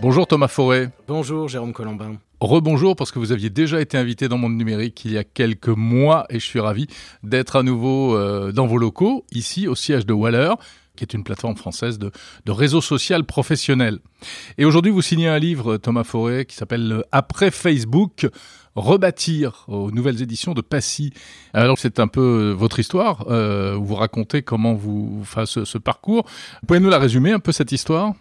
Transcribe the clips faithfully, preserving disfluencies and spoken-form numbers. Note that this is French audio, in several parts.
Bonjour Thomas Fauré. Bonjour Jérôme Colombin. Rebonjour, parce que vous aviez déjà été invité dans Monde Numérique il y a quelques mois et je suis ravi d'être à nouveau euh, dans vos locaux, ici au siège de Whaller, qui est une plateforme française de, de réseau social professionnel. Et aujourd'hui, vous signez un livre, Thomas Fauré, qui s'appelle « Après Facebook, Rebâtir » aux nouvelles éditions de Passy. Alors, c'est un peu votre histoire, euh, où vous racontez comment vous faites ce, ce parcours. Pouvez-vous nous la résumer un peu, cette histoire ?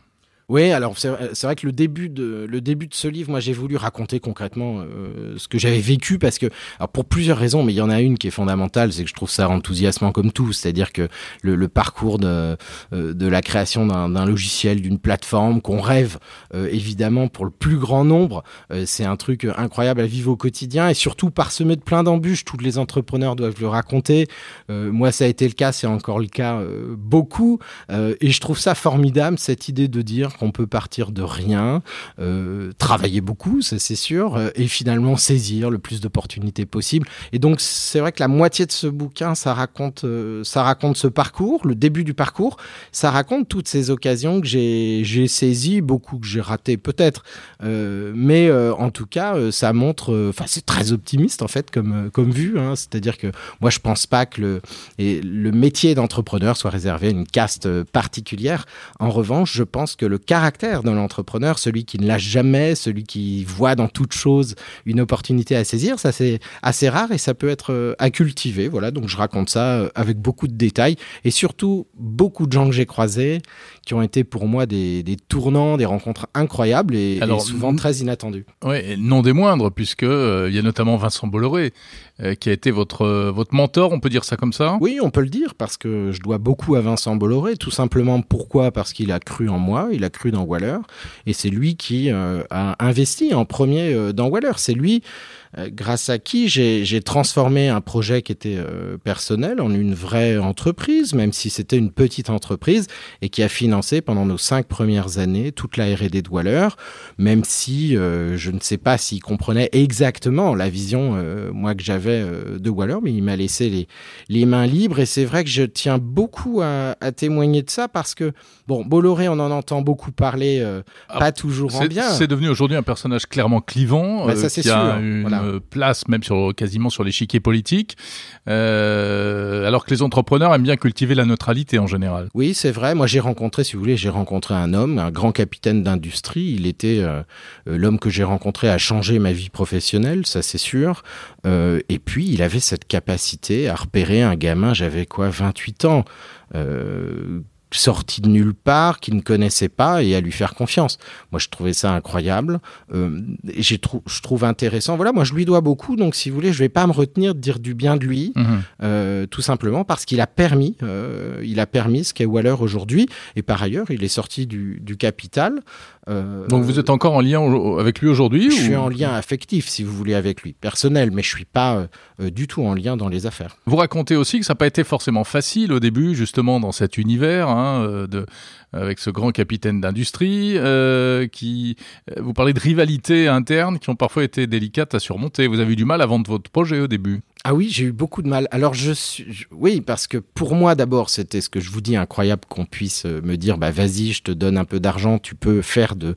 Oui, alors c'est vrai que le début de le début de ce livre, moi j'ai voulu raconter concrètement euh, ce que j'avais vécu, parce que alors pour plusieurs raisons, mais il y en a une qui est fondamentale, c'est que je trouve ça enthousiasmant comme tout, c'est-à-dire que le, le parcours de de la création d'un, d'un logiciel, d'une plateforme qu'on rêve euh, évidemment pour le plus grand nombre, euh, c'est un truc incroyable à vivre au quotidien et surtout parsemé de plein d'embûches. Tous les entrepreneurs doivent le raconter. Euh, moi ça a été le cas, c'est encore le cas euh, beaucoup, euh, et je trouve ça formidable, cette idée de dire qu'on peut partir de rien, euh, travailler beaucoup, ça c'est sûr, euh, et finalement saisir le plus d'opportunités possible. Et donc c'est vrai que la moitié de ce bouquin, ça raconte, euh, ça raconte ce parcours, le début du parcours, ça raconte toutes ces occasions que j'ai, j'ai saisies, beaucoup que j'ai ratées peut-être, euh, mais euh, en tout cas euh, ça montre, enfin euh, c'est très optimiste en fait comme, comme vue, hein, c'est-à-dire que moi je pense pas que le, et le métier d'entrepreneur soit réservé à une caste particulière. En revanche, je pense que le caractère de l'entrepreneur, celui qui ne lâche jamais, celui qui voit dans toute chose une opportunité à saisir, ça c'est assez rare et ça peut être à cultiver. Voilà, donc je raconte ça avec beaucoup de détails et surtout beaucoup de gens que j'ai croisés qui ont été pour moi des, des tournants, des rencontres incroyables et, alors, et souvent très inattendues. Oui, non des moindres, puisque euh, il y a notamment Vincent Bolloré euh, qui a été votre, euh, votre mentor, on peut dire ça comme ça ? Oui, on peut le dire, parce que je dois beaucoup à Vincent Bolloré, tout simplement. Pourquoi ? Parce qu'il a cru en moi, il a cru dans Whaller, et c'est lui qui euh, a investi en premier euh, dans Whaller. C'est lui, euh, grâce à qui j'ai, j'ai transformé un projet qui était euh, personnel en une vraie entreprise, même si c'était une petite entreprise, et qui a financé pendant nos cinq premières années toute la R et D de Whaller, même si euh, je ne sais pas s'il comprenait exactement la vision euh, moi que j'avais euh, de Whaller, mais il m'a laissé les, les mains libres, et c'est vrai que je tiens beaucoup à, à témoigner de ça, parce que, bon, Bolloré, on en entend beaucoup beaucoup parlé, euh, ah, pas toujours en bien. C'est devenu aujourd'hui un personnage clairement clivant, bah, ça, euh, qui sûr, a une voilà. place même sur, quasiment sur l'échiquier politique, euh, alors que les entrepreneurs aiment bien cultiver la neutralité en général. Oui, c'est vrai. Moi, j'ai rencontré, si vous voulez, j'ai rencontré un homme, un grand capitaine d'industrie. Il était euh, l'homme que j'ai rencontré à changer ma vie professionnelle, ça c'est sûr. Euh, et puis, il avait cette capacité à repérer un gamin, j'avais quoi, vingt-huit ans, euh, sorti de nulle part, qui ne connaissait pas, et à lui faire confiance. Moi, je trouvais ça incroyable. Euh, et j'ai trou- je trouve intéressant. Voilà, moi, je lui dois beaucoup. Donc, si vous voulez, je vais pas me retenir de dire du bien de lui, mmh. euh, tout simplement parce qu'il a permis, euh, il a permis ce qu'est Whaller aujourd'hui. Et par ailleurs, il est sorti du, du capital. Euh, Donc, vous êtes encore en lien au- avec lui aujourd'hui ? Je ou... suis en lien affectif, si vous voulez, avec lui, personnel, mais je suis pas euh, du tout en lien dans les affaires. Vous racontez aussi que ça n'a pas été forcément facile au début, justement, dans cet univers, hein. De, avec ce grand capitaine d'industrie, euh, qui vous parlez de rivalités internes qui ont parfois été délicates à surmonter. Vous avez eu du mal à vendre votre projet au début. Ah oui, j'ai eu beaucoup de mal. Alors je suis, je, oui, parce que pour moi d'abord, c'était ce que je vous dis, incroyable qu'on puisse me dire, bah vas-y, je te donne un peu d'argent, tu peux faire de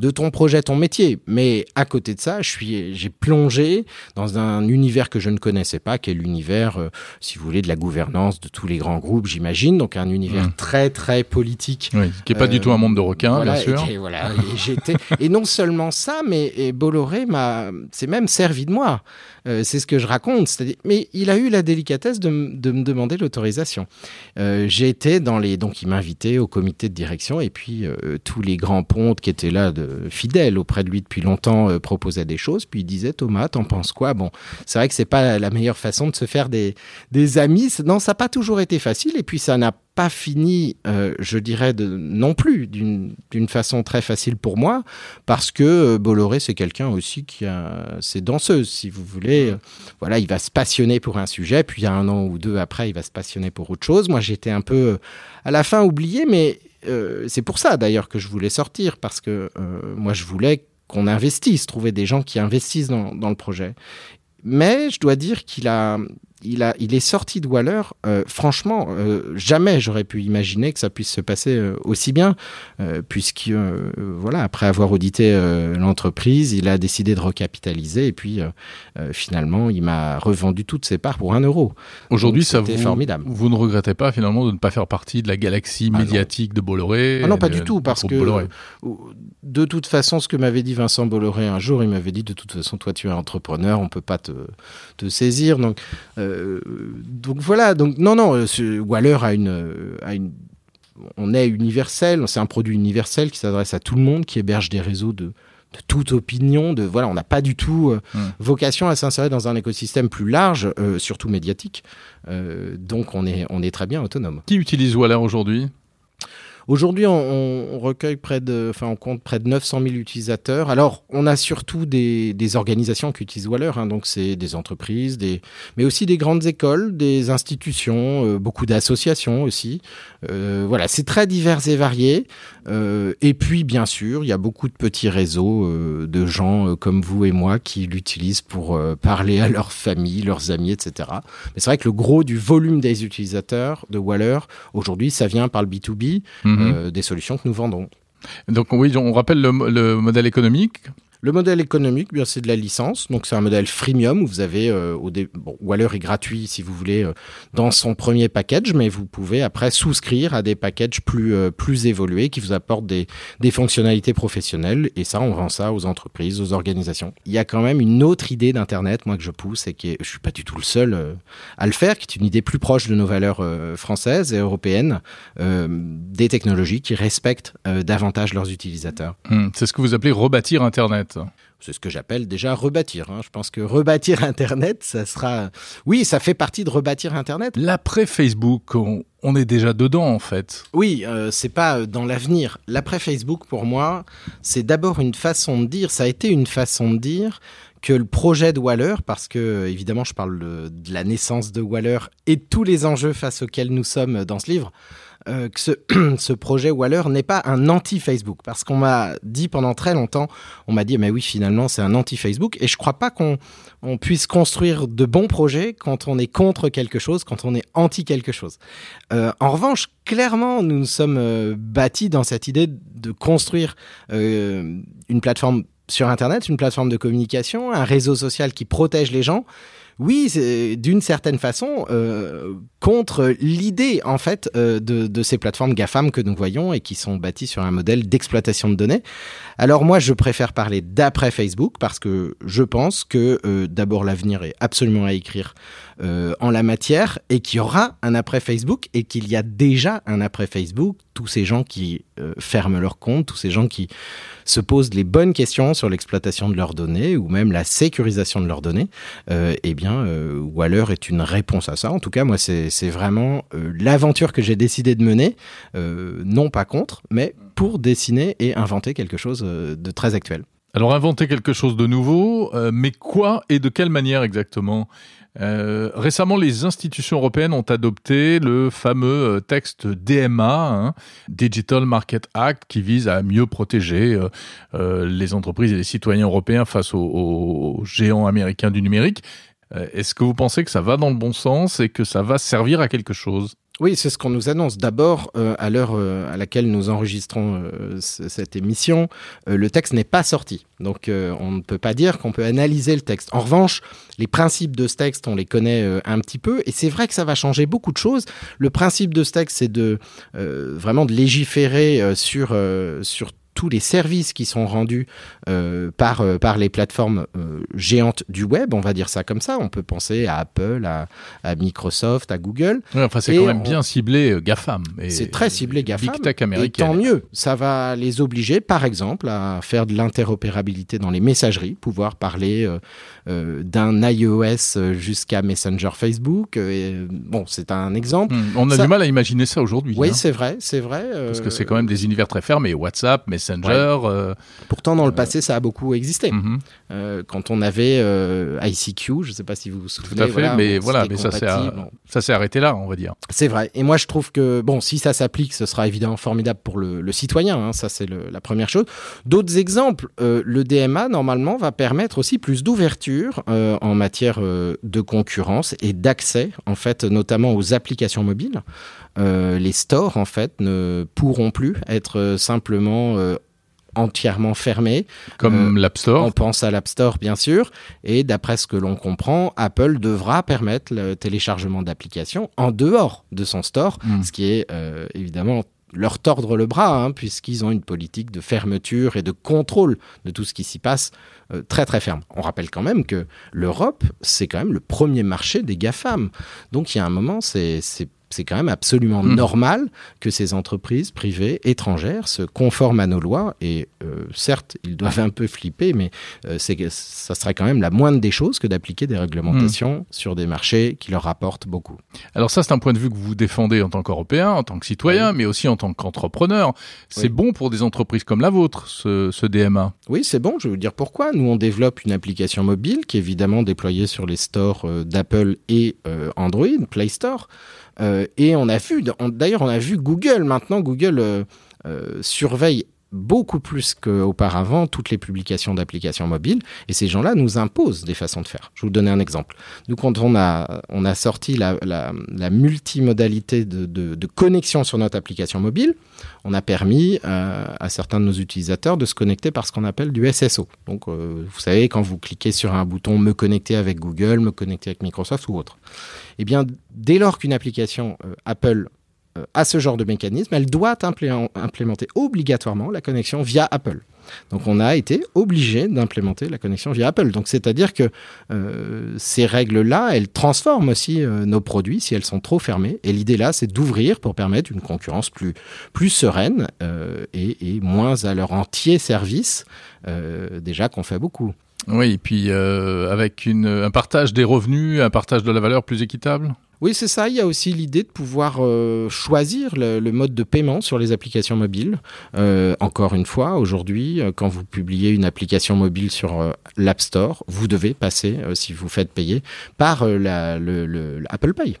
de ton projet ton métier. Mais à côté de ça, je suis, j'ai plongé dans un univers que je ne connaissais pas, qui est l'univers, euh, si vous voulez, de la gouvernance de tous les grands groupes, j'imagine. Donc un univers mmh. très très politique, oui, qui est pas euh, du tout un monde de requins, voilà, bien sûr. Et, et, voilà, et j'étais. Et non seulement ça, mais et Bolloré m'a, c'est même servi de moi. Euh, c'est ce que je raconte. C'est-à-dire, mais il a eu la délicatesse de, m- de me demander l'autorisation. Euh, j'ai été dans les... Donc, il m'invitait au comité de direction et puis euh, tous les grands pontes qui étaient là, de, fidèles auprès de lui depuis longtemps, euh, proposaient des choses. Puis, il disait, Thomas, t'en penses quoi ? Bon, c'est vrai que c'est pas la meilleure façon de se faire des, des amis. Non, ça n'a pas toujours été facile. Et puis, ça n'a pas fini, euh, je dirais, de, non plus, d'une, d'une façon très facile pour moi, parce que euh, Bolloré, c'est quelqu'un aussi qui a ses danseuses, si vous voulez. Voilà, il va se passionner pour un sujet, puis un an ou deux après, il va se passionner pour autre chose. Moi, j'étais un peu, euh, à la fin, oublié, mais euh, c'est pour ça, d'ailleurs, que je voulais sortir, parce que euh, moi, je voulais qu'on investisse, trouver des gens qui investissent dans, dans le projet. Mais je dois dire qu'il a... il, a, il est sorti de Whaller. Euh, franchement, euh, jamais j'aurais pu imaginer que ça puisse se passer euh, aussi bien, euh, puisque euh, voilà, après avoir audité euh, l'entreprise, il a décidé de recapitaliser et puis euh, euh, finalement, il m'a revendu toutes ses parts pour un euro. Aujourd'hui, donc, ça vous, formidable. Vous ne regrettez pas finalement de ne pas faire partie de la galaxie ah médiatique non. de Bolloré? Ah non, pas de, du tout, parce que euh, de toute façon, ce que m'avait dit Vincent Bolloré un jour, il m'avait dit de toute façon, toi, tu es entrepreneur, on ne peut pas te, te saisir. Donc, euh, donc voilà, donc, non, non, ce Whaller a une... A une on est universel, c'est un produit universel qui s'adresse à tout le monde, qui héberge des réseaux de... de toute opinion, de, voilà, on n'a pas du tout euh, mmh. vocation à s'insérer dans un écosystème plus large, euh, surtout médiatique. Euh, donc, on est, on est très bien autonome. Qui utilise Whaller aujourd'hui ? Aujourd'hui, on, on recueille près de, enfin, on compte près de neuf cent mille utilisateurs. Alors, on a surtout des, des organisations qui utilisent Whaller, hein, donc c'est des entreprises, des, mais aussi des grandes écoles, des institutions, euh, beaucoup d'associations aussi. Euh, voilà, c'est très divers et varié. Euh, et puis, bien sûr, il y a beaucoup de petits réseaux euh, de gens euh, comme vous et moi qui l'utilisent pour euh, parler à leur famille, leurs amis, et cetera. Mais c'est vrai que le gros du volume des utilisateurs de Whaller aujourd'hui, ça vient par le B deux B. Mmh. Euh, des solutions que nous vendons. Donc oui, on rappelle le, le modèle économique. Le modèle économique, bien, c'est de la licence. Donc c'est un modèle freemium où vous avez, euh, au dé- bon, Whaller est gratuit si vous voulez euh, dans son premier package, mais vous pouvez après souscrire à des packages plus, euh, plus évolués qui vous apportent des, des fonctionnalités professionnelles. Et ça, on vend ça aux entreprises, aux organisations. Il y a quand même une autre idée d'Internet, moi, que je pousse et qui est, je ne suis pas du tout le seul euh, à le faire, qui est une idée plus proche de nos valeurs euh, françaises et européennes, euh, des technologies qui respectent euh, davantage leurs utilisateurs. Mmh, c'est ce que vous appelez rebâtir Internet. C'est ce que j'appelle déjà rebâtir. Hein. Je pense que rebâtir Internet, ça sera... Oui, ça fait partie de rebâtir Internet. L'après Facebook, on, on est déjà dedans en fait. Oui, euh, c'est pas dans l'avenir. L'après Facebook, pour moi, c'est d'abord une façon de dire, ça a été une façon de dire que le projet de Whaller, parce que évidemment je parle de, de la naissance de Whaller et de tous les enjeux face auxquels nous sommes dans ce livre, Euh, que ce, ce projet Whaller n'est pas un anti-Facebook, parce qu'on m'a dit pendant très longtemps, on m'a dit mais oui finalement c'est un anti-Facebook, et je ne crois pas qu'on on puisse construire de bons projets quand on est contre quelque chose, quand on est anti quelque chose. Euh, en revanche, clairement nous nous sommes euh, bâtis dans cette idée de construire euh, une plateforme sur Internet, une plateforme de communication, un réseau social qui protège les gens. Oui, c'est d'une certaine façon euh, contre l'idée en fait euh, de, de ces plateformes GAFAM que nous voyons et qui sont bâties sur un modèle d'exploitation de données. Alors moi, je préfère parler d'après Facebook parce que je pense que euh, d'abord l'avenir est absolument à écrire euh, en la matière et qu'il y aura un après Facebook et qu'il y a déjà un après Facebook. Tous ces gens qui euh, ferment leur compte, tous ces gens qui se posent les bonnes questions sur l'exploitation de leurs données ou même la sécurisation de leurs données, euh, eh bien Euh, Whaller est une réponse à ça. En tout cas, moi, c'est, c'est vraiment euh, l'aventure que j'ai décidé de mener, euh, non pas contre, mais pour dessiner et inventer quelque chose euh, de très actuel. Alors, inventer quelque chose de nouveau, euh, mais quoi et de quelle manière exactement ? Euh, récemment, les institutions européennes ont adopté le fameux texte D M A, hein, Digital Market Act, qui vise à mieux protéger euh, euh, les entreprises et les citoyens européens face aux, aux géants américains du numérique. Est-ce que vous pensez que ça va dans le bon sens et que ça va servir à quelque chose ? Oui, c'est ce qu'on nous annonce. D'abord, euh, à l'heure euh, à laquelle nous enregistrons euh, c- cette émission, euh, le texte n'est pas sorti. Donc, euh, on ne peut pas dire qu'on peut analyser le texte. En revanche, les principes de ce texte, on les connaît euh, un petit peu. Et c'est vrai que ça va changer beaucoup de choses. Le principe de ce texte, c'est de euh, vraiment de légiférer euh, sur, euh, sur tous les services qui sont rendus euh, par, euh, par les plateformes euh, géantes du web, on va dire ça comme ça. On peut penser à Apple, à, à Microsoft, à Google. Oui, enfin, c'est et quand même on... bien ciblé euh, GAFAM. Et c'est très ciblé GAFAM. Big Tech américaine. Et tant mieux. Ça va les obliger, par exemple, à faire de l'interopérabilité dans les messageries, pouvoir parler euh, euh, d'un iOS jusqu'à Messenger Facebook. Et, bon, c'est un exemple. Mmh, on a ça... du mal à imaginer ça aujourd'hui. Oui, hein. c'est vrai, c'est vrai. Euh... Parce que c'est quand même des univers très fermés. WhatsApp, Messenger, Messenger. Ouais. Euh, Pourtant, dans le euh, passé, ça a beaucoup existé. Mm-hmm. Euh, quand on avait euh, I C Q, je ne sais pas si vous vous souvenez. Tout à fait, voilà, mais, voilà, mais ça, s'est à, ça s'est arrêté là, on va dire. C'est vrai. Et moi, je trouve que, bon, si ça s'applique, ce sera évidemment formidable pour le, le citoyen. Hein, ça, c'est le, la première chose. D'autres exemples, euh, le D M A, normalement, va permettre aussi plus d'ouverture euh, en matière euh, de concurrence et d'accès, en fait, notamment aux applications mobiles. Euh, les stores, en fait, ne pourront plus être simplement euh, entièrement fermés. Comme euh, l'App Store. On pense à l'App Store, bien sûr. Et d'après ce que l'on comprend, Apple devra permettre le téléchargement d'applications en dehors de son store, mmh. ce qui est euh, évidemment leur tordre le bras, hein, puisqu'ils ont une politique de fermeture et de contrôle de tout ce qui s'y passe euh, très très ferme. On rappelle quand même que l'Europe, c'est quand même le premier marché des GAFAM. Donc il y a un moment, c'est... c'est C'est quand même absolument mmh. normal que ces entreprises privées étrangères se conforment à nos lois. Et euh, certes, ils doivent un peu flipper, mais euh, c'est, ça serait quand même la moindre des choses que d'appliquer des réglementations mmh. sur des marchés qui leur rapportent beaucoup. Alors ça, c'est un point de vue que vous défendez en tant qu'Européen, en tant que citoyen, oui. mais aussi en tant qu'entrepreneur. C'est oui. bon pour des entreprises comme la vôtre, ce, ce D M A. Oui, c'est bon. Je vais vous dire pourquoi. Nous, on développe une application mobile qui est évidemment déployée sur les stores euh, d'Apple et euh, Android, Play Store. Euh, et on a vu, on, d'ailleurs, on a vu Google. Maintenant, Google euh, euh, surveille beaucoup plus qu'auparavant toutes les publications d'applications mobiles. Et ces gens-là nous imposent des façons de faire. Je vais vous donner un exemple. Nous, quand on a, on a sorti la, la, la multimodalité de, de, de connexion sur notre application mobile, on a permis euh, à certains de nos utilisateurs de se connecter par ce qu'on appelle du S S O. Donc, euh, vous savez, quand vous cliquez sur un bouton « Me connecter avec Google »,« Me connecter avec Microsoft » ou autre. Eh bien, dès lors qu'une application euh, Apple euh, a ce genre de mécanisme, elle doit implé- implémenter obligatoirement la connexion via Apple. Donc, on a été obligé d'implémenter la connexion via Apple. Donc, c'est-à-dire que euh, ces règles-là, elles transforment aussi euh, nos produits si elles sont trop fermées. Et l'idée là, c'est d'ouvrir pour permettre une concurrence plus, plus sereine euh, et, et moins à leur entier service, euh, déjà qu'on fait beaucoup. Oui, et puis euh, avec une, un partage des revenus, un partage de la valeur plus équitable ? Oui, c'est ça. Il y a aussi l'idée de pouvoir euh, choisir le, le mode de paiement sur les applications mobiles. Euh, encore une fois, aujourd'hui, quand vous publiez une application mobile sur euh, l'App Store, vous devez passer, euh, si vous faites payer, par euh, la, le, le, l'Apple Pay,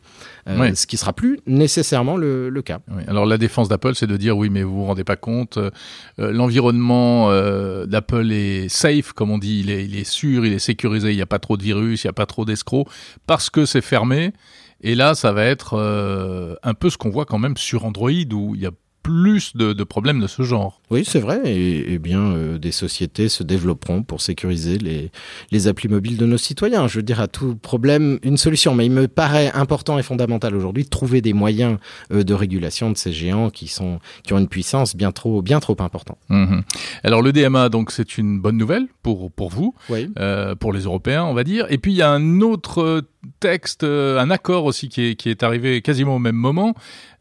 euh, oui. ce qui ne sera plus nécessairement le, le cas. Oui. Alors, la défense d'Apple, c'est de dire, oui, mais vous ne vous rendez pas compte, euh, l'environnement euh, d'Apple est safe, comme on dit, il est, il est sûr, il est sécurisé, il n'y a pas trop de virus, il n'y a pas trop d'escrocs, parce que c'est fermé. Et là, ça va être euh, un peu ce qu'on voit quand même sur Android, où il y a plus de, de problèmes de ce genre. Oui, c'est vrai. Et, et bien, euh, des sociétés se développeront pour sécuriser les, les applis mobiles de nos citoyens. Je veux dire, à tout problème, une solution. Mais il me paraît important et fondamental aujourd'hui de trouver des moyens euh, de régulation de ces géants qui, sont, qui ont une puissance bien trop, bien trop importante. Mmh. Alors, le D M A, donc, c'est une bonne nouvelle pour, pour vous, oui. euh, pour les Européens, on va dire. Et puis, il y a un autre texte, un accord aussi qui est, qui est arrivé quasiment au même moment,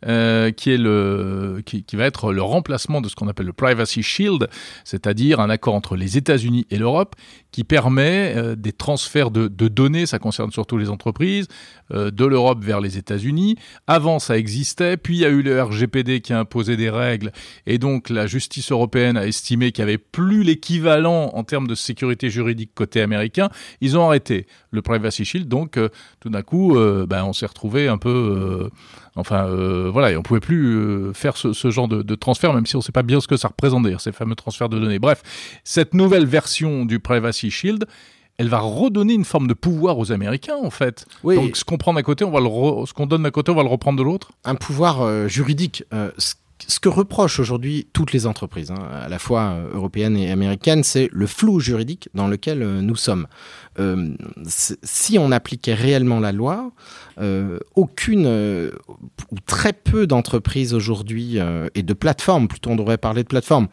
euh, qui est le, qui, qui va être le remplacement de ce qu'on appelle le Privacy Shield, c'est-à-dire un accord entre les États-Unis et l'Europe qui permet euh, des transferts de, de données, ça concerne surtout les entreprises, euh, de l'Europe vers les États-Unis. Avant, ça existait, puis il y a eu le R G P D qui a imposé des règles, et donc la justice européenne a estimé qu'il n'y avait plus l'équivalent en termes de sécurité juridique côté américain. Ils ont arrêté le Privacy Shield, donc euh, tout d'un coup, euh, ben, on s'est retrouvé un peu... Euh, enfin, euh, voilà, et on ne pouvait plus euh, faire ce, ce genre de, de transfert, même si on ne sait pas bien ce que ça représentait, ces fameux transferts de données. Bref, cette nouvelle version du Privacy Shield, elle va redonner une forme de pouvoir aux Américains, en fait. Oui. Donc, ce qu'on prend d'un côté, on va le re... ce qu'on donne d'un côté, on va le reprendre de l'autre. Un pouvoir euh, juridique, euh, ce Ce que reprochent aujourd'hui toutes les entreprises, hein, à la fois européennes et américaines, c'est le flou juridique dans lequel euh, nous sommes. Euh, si on appliquait réellement la loi, euh, aucune euh, ou très peu d'entreprises aujourd'hui, euh, et de plateformes, plutôt on devrait parler de plateformes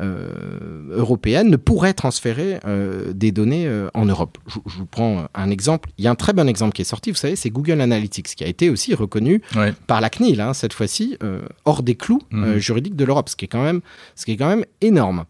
euh, européennes, ne pourraient transférer euh, des données euh, en Europe. Je, je vous prends un exemple. Il y a un très bon exemple qui est sorti, vous savez, c'est Google Analytics, qui a été aussi reconnu ouais. par la C N I L, hein, cette fois-ci, euh, hors des clous. Mmh. Euh, juridique de l'Europe, ce qui est quand même, ce qui est quand même énorme.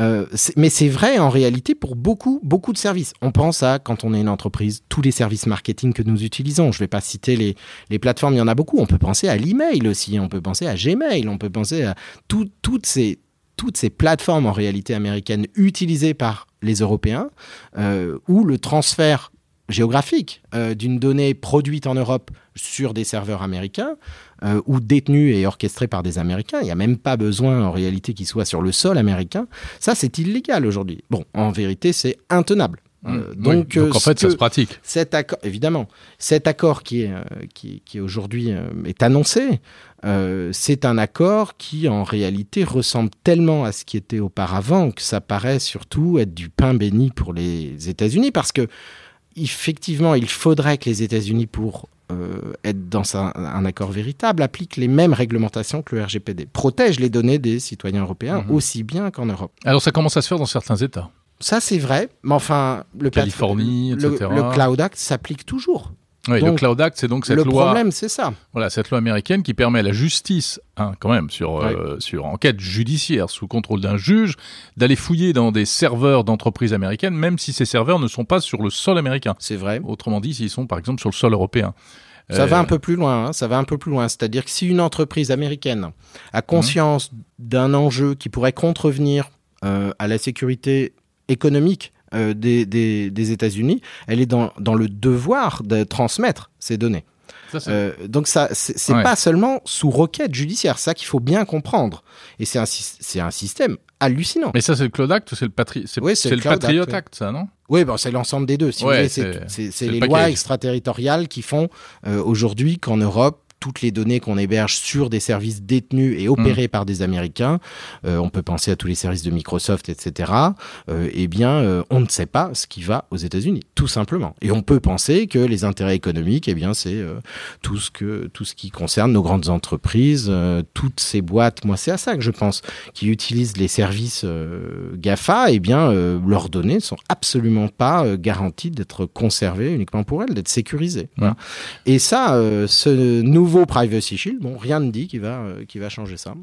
Euh, c'est, mais c'est vrai en réalité pour beaucoup, beaucoup de services. On pense à, quand on est une entreprise, tous les services marketing que nous utilisons. Je ne vais pas citer les, les plateformes, il y en a beaucoup. On peut penser à l'email aussi, on peut penser à Gmail, on peut penser à tout, toutes ces... toutes ces plateformes en réalité américaine utilisées par les Européens, euh, où le transfert géographique euh, d'une donnée produite en Europe sur des serveurs américains euh, ou détenue et orchestrée par des Américains, il n'y a même pas besoin en réalité qu'ils soient sur le sol américain, ça c'est illégal aujourd'hui. Bon, en vérité c'est intenable. Euh, mmh. donc, oui. donc en fait ça se pratique. Cet accord, évidemment, cet accord qui, est, euh, qui, qui aujourd'hui euh, est annoncé, euh, c'est un accord qui en réalité ressemble tellement à ce qui était auparavant que ça paraît surtout être du pain béni pour les États-Unis, parce que effectivement, il faudrait que les États-Unis, pour euh, être dans un, un accord véritable, appliquent les mêmes réglementations que le R G P D, protègent les données des citoyens européens mmh. aussi bien qu'en Europe. Alors ça commence à se faire dans certains États. Ça c'est vrai, mais enfin le Californie, plat... et cetera. Le, le Cloud Act s'applique toujours. Oui, donc, le Cloud Act, c'est donc cette le loi. Le problème, c'est ça. Voilà, cette loi américaine qui permet à la justice, hein, quand même, sur oui. euh, sur enquête judiciaire sous contrôle d'un juge, d'aller fouiller dans des serveurs d'entreprises américaines, même si ces serveurs ne sont pas sur le sol américain. C'est vrai. Autrement dit, s'ils sont par exemple sur le sol européen. Ça euh... va un peu plus loin. Hein, ça va un peu plus loin. C'est-à-dire que si une entreprise américaine a conscience mmh. d'un enjeu qui pourrait contrevenir euh, à la sécurité économique. Euh, des, des, des États-Unis, elle est dans, dans le devoir de transmettre ces données. Ça, c'est... Euh, donc ça, c'est, c'est ouais. pas seulement sous requête judiciaire, ça qu'il faut bien comprendre. Et c'est un, c'est un système hallucinant. Mais ça, c'est le Cloud Act ou c'est le, patri... c'est, oui, c'est c'est le, le Patriot Act, Act ça, non ? Oui, bon, c'est l'ensemble des deux. Si ouais, vous voulez, c'est, c'est, c'est, c'est, c'est les lois extraterritoriales qui font euh, aujourd'hui qu'en Europe, toutes les données qu'on héberge sur des services détenus et opérés mmh. par des Américains, euh, on peut penser à tous les services de Microsoft, et cetera, euh, eh bien, euh, on ne sait pas ce qui va aux États-Unis, tout simplement. Et on peut penser que les intérêts économiques, eh bien, c'est euh, tout ce que, tout ce qui concerne nos grandes entreprises, euh, toutes ces boîtes, moi, c'est à ça que je pense, qui utilisent les services euh, GAFA, eh bien, euh, leurs données ne sont absolument pas euh, garanties d'être conservées uniquement pour elles, d'être sécurisées. Voilà. Mmh. Et ça, euh, ce nouveau Privacy Shield, bon, rien ne dit qu'il va, euh, qu'il va changer ça.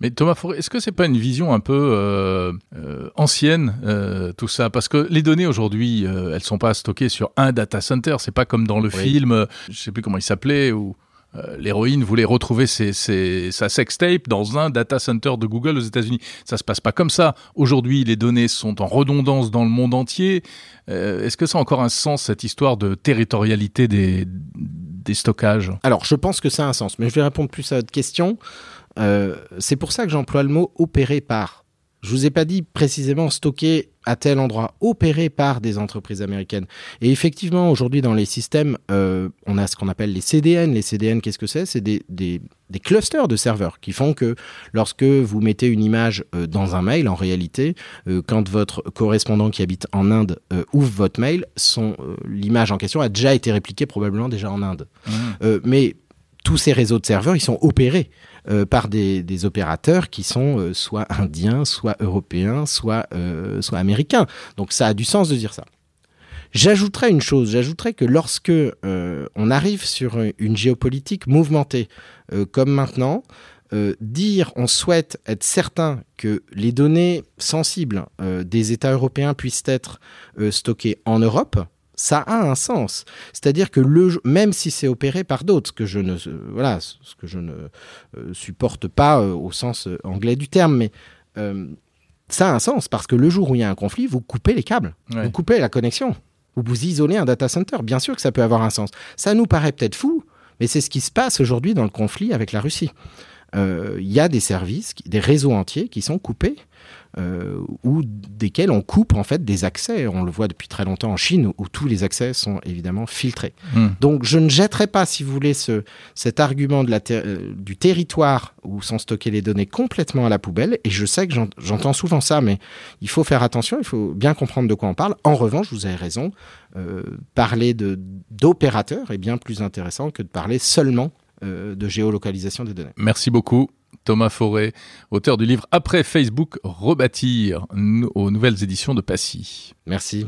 Mais Thomas Fauré, est-ce que c'est pas une vision un peu euh, euh, ancienne euh, tout ça ? Parce que les données aujourd'hui, euh, elles sont pas stockées sur un data center. C'est pas comme dans le oui. film, euh, je sais plus comment il s'appelait, où euh, l'héroïne voulait retrouver ses, ses, sa sextape dans un data center de Google aux États-Unis. Ça se passe pas comme ça. Aujourd'hui, les données sont en redondance dans le monde entier. Euh, est-ce que ça a encore un sens cette histoire de territorialité des des stockages ? Alors, je pense que ça a un sens, mais je vais répondre plus à votre question. Euh, c'est pour ça que j'emploie le mot « opéré par ». Je ne vous ai pas dit précisément « stocké à tel endroit », « opéré par » des entreprises américaines. Et effectivement, aujourd'hui, dans les systèmes, euh, on a ce qu'on appelle les C D N. Les C D N, qu'est-ce que c'est ? C'est des, des, des clusters de serveurs qui font que lorsque vous mettez une image euh, dans un mail, en réalité, euh, quand votre correspondant qui habite en Inde euh, ouvre votre mail, son, euh, l'image en question a déjà été répliquée probablement déjà en Inde. Mmh. Euh, mais tous ces réseaux de serveurs, ils sont opérés. Euh, par des, des opérateurs qui sont euh, soit indiens, soit européens, soit, euh, soit américains. Donc ça a du sens de dire ça. J'ajouterais une chose, j'ajouterais que lorsque euh, on arrive sur une géopolitique mouvementée, euh, comme maintenant, euh, dire on souhaite être certain que les données sensibles euh, des États européens puissent être euh, stockées en Europe, ça a un sens. C'est-à-dire que le, même si c'est opéré par d'autres, ce que je ne, euh, voilà, ce que je ne euh, supporte pas euh, au sens euh, anglais du terme, mais euh, ça a un sens parce que le jour où il y a un conflit, vous coupez les câbles, ouais. vous coupez la connexion, vous vous isolez un data center. Bien sûr que ça peut avoir un sens. Ça nous paraît peut-être fou, mais c'est ce qui se passe aujourd'hui dans le conflit avec la Russie. Euh, y a des services, des réseaux entiers qui sont coupés. Euh, ou desquels on coupe en fait des accès. On le voit depuis très longtemps en Chine où, où tous les accès sont évidemment filtrés. Mmh. Donc je ne jetterai pas, si vous voulez, ce, cet argument de la ter- euh, du territoire où sont stockées les données complètement à la poubelle. Et je sais que j'en, j'entends souvent ça, mais il faut faire attention, il faut bien comprendre de quoi on parle. En revanche, vous avez raison, euh, parler de, d'opérateurs est bien plus intéressant que de parler seulement euh, de géolocalisation des données. Merci beaucoup. Thomas Fauré, auteur du livre « Après Facebook, rebâtir » aux nouvelles éditions de Passy. Merci.